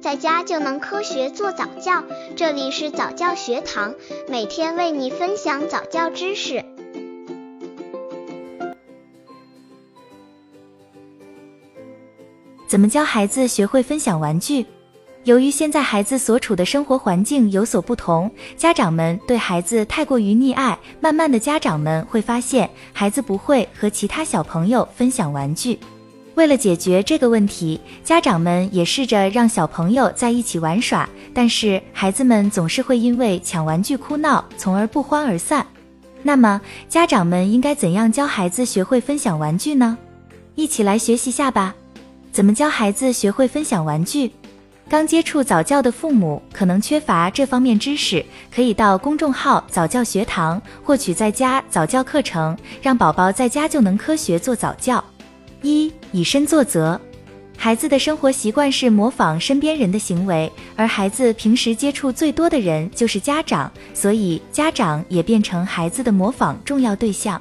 在家就能科学做早教，这里是早教学堂，每天为你分享早教知识。怎么教孩子学会分享玩具？由于现在孩子所处的生活环境有所不同，家长们对孩子太过于溺爱，慢慢的家长们会发现，孩子不会和其他小朋友分享玩具。为了解决这个问题，家长们也试着让小朋友在一起玩耍，但是孩子们总是会因为抢玩具哭闹，从而不欢而散。那么，家长们应该怎样教孩子学会分享玩具呢？一起来学习下吧。怎么教孩子学会分享玩具？刚接触早教的父母可能缺乏这方面知识，可以到公众号早教学堂获取在家早教课程，让宝宝在家就能科学做早教。一、以身作则。孩子的生活习惯是模仿身边人的行为，而孩子平时接触最多的人就是家长，所以家长也变成孩子的模仿重要对象。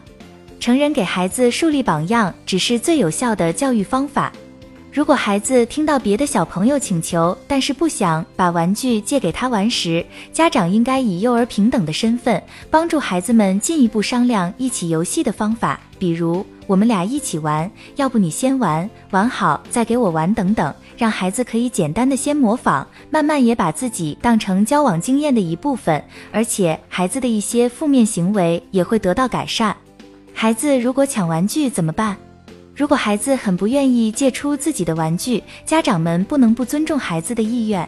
成人给孩子树立榜样，只是最有效的教育方法。如果孩子听到别的小朋友请求，但是不想把玩具借给他玩时，家长应该以幼儿平等的身份，帮助孩子们进一步商量一起游戏的方法，比如我们俩一起玩，要不你先玩，玩好再给我玩等等，让孩子可以简单的先模仿，慢慢也把自己当成交往经验的一部分，而且孩子的一些负面行为也会得到改善。孩子如果抢玩具怎么办？如果孩子很不愿意借出自己的玩具，家长们不能不尊重孩子的意愿。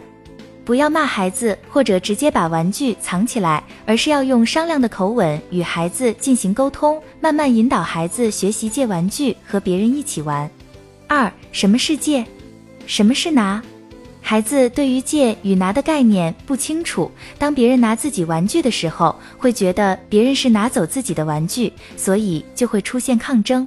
不要骂孩子或者直接把玩具藏起来，而是要用商量的口吻与孩子进行沟通，慢慢引导孩子学习借玩具和别人一起玩。二、什么是借？什么是拿？孩子对于借与拿的概念不清楚，当别人拿自己玩具的时候，会觉得别人是拿走自己的玩具，所以就会出现抗争。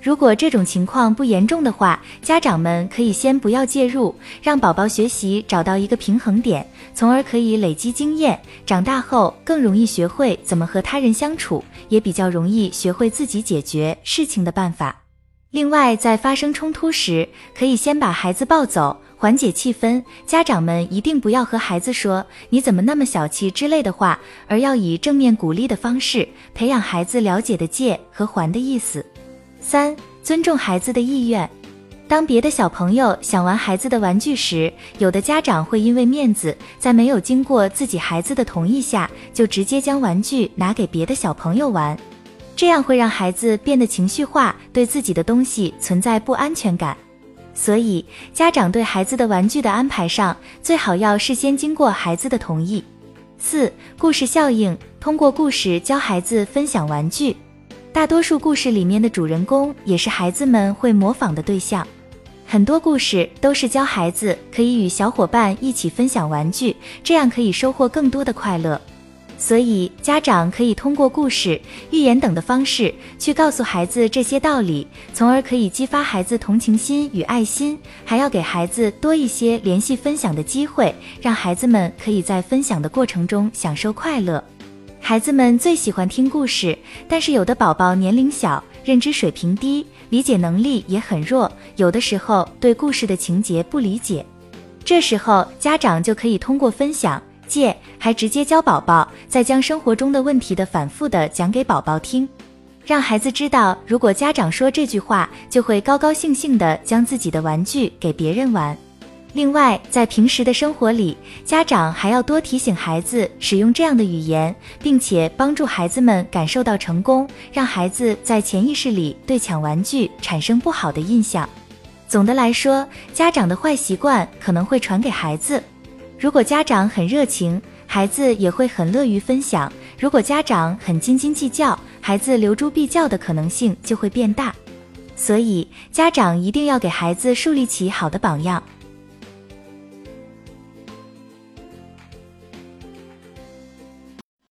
如果这种情况不严重的话，家长们可以先不要介入，让宝宝学习找到一个平衡点，从而可以累积经验，长大后更容易学会怎么和他人相处，也比较容易学会自己解决事情的办法。另外，在发生冲突时，可以先把孩子抱走，缓解气氛，家长们一定不要和孩子说你怎么那么小气之类的话，而要以正面鼓励的方式，培养孩子了解的借和还的意思。三、尊重孩子的意愿。当别的小朋友想玩孩子的玩具时，有的家长会因为面子，在没有经过自己孩子的同意下，就直接将玩具拿给别的小朋友玩，这样会让孩子变得情绪化，对自己的东西存在不安全感。所以，家长对孩子的玩具的安排上，最好要事先经过孩子的同意。四、故事效应，通过故事教孩子分享玩具。大多数故事里面的主人公也是孩子们会模仿的对象，很多故事都是教孩子可以与小伙伴一起分享玩具，这样可以收获更多的快乐。所以家长可以通过故事、寓言等的方式去告诉孩子这些道理，从而可以激发孩子同情心与爱心，还要给孩子多一些联系分享的机会，让孩子们可以在分享的过程中享受快乐。孩子们最喜欢听故事，但是有的宝宝年龄小，认知水平低，理解能力也很弱，有的时候对故事的情节不理解。这时候家长就可以通过分享、借，还直接教宝宝，再将生活中的问题的反复的讲给宝宝听，让孩子知道，如果家长说这句话，就会高高兴兴的将自己的玩具给别人玩。另外，在平时的生活里，家长还要多提醒孩子使用这样的语言，并且帮助孩子们感受到成功，让孩子在潜意识里对抢玩具产生不好的印象。总的来说，家长的坏习惯可能会传给孩子。如果家长很热情，孩子也会很乐于分享；如果家长很斤斤计较，孩子留珠必较的可能性就会变大。所以，家长一定要给孩子树立起好的榜样。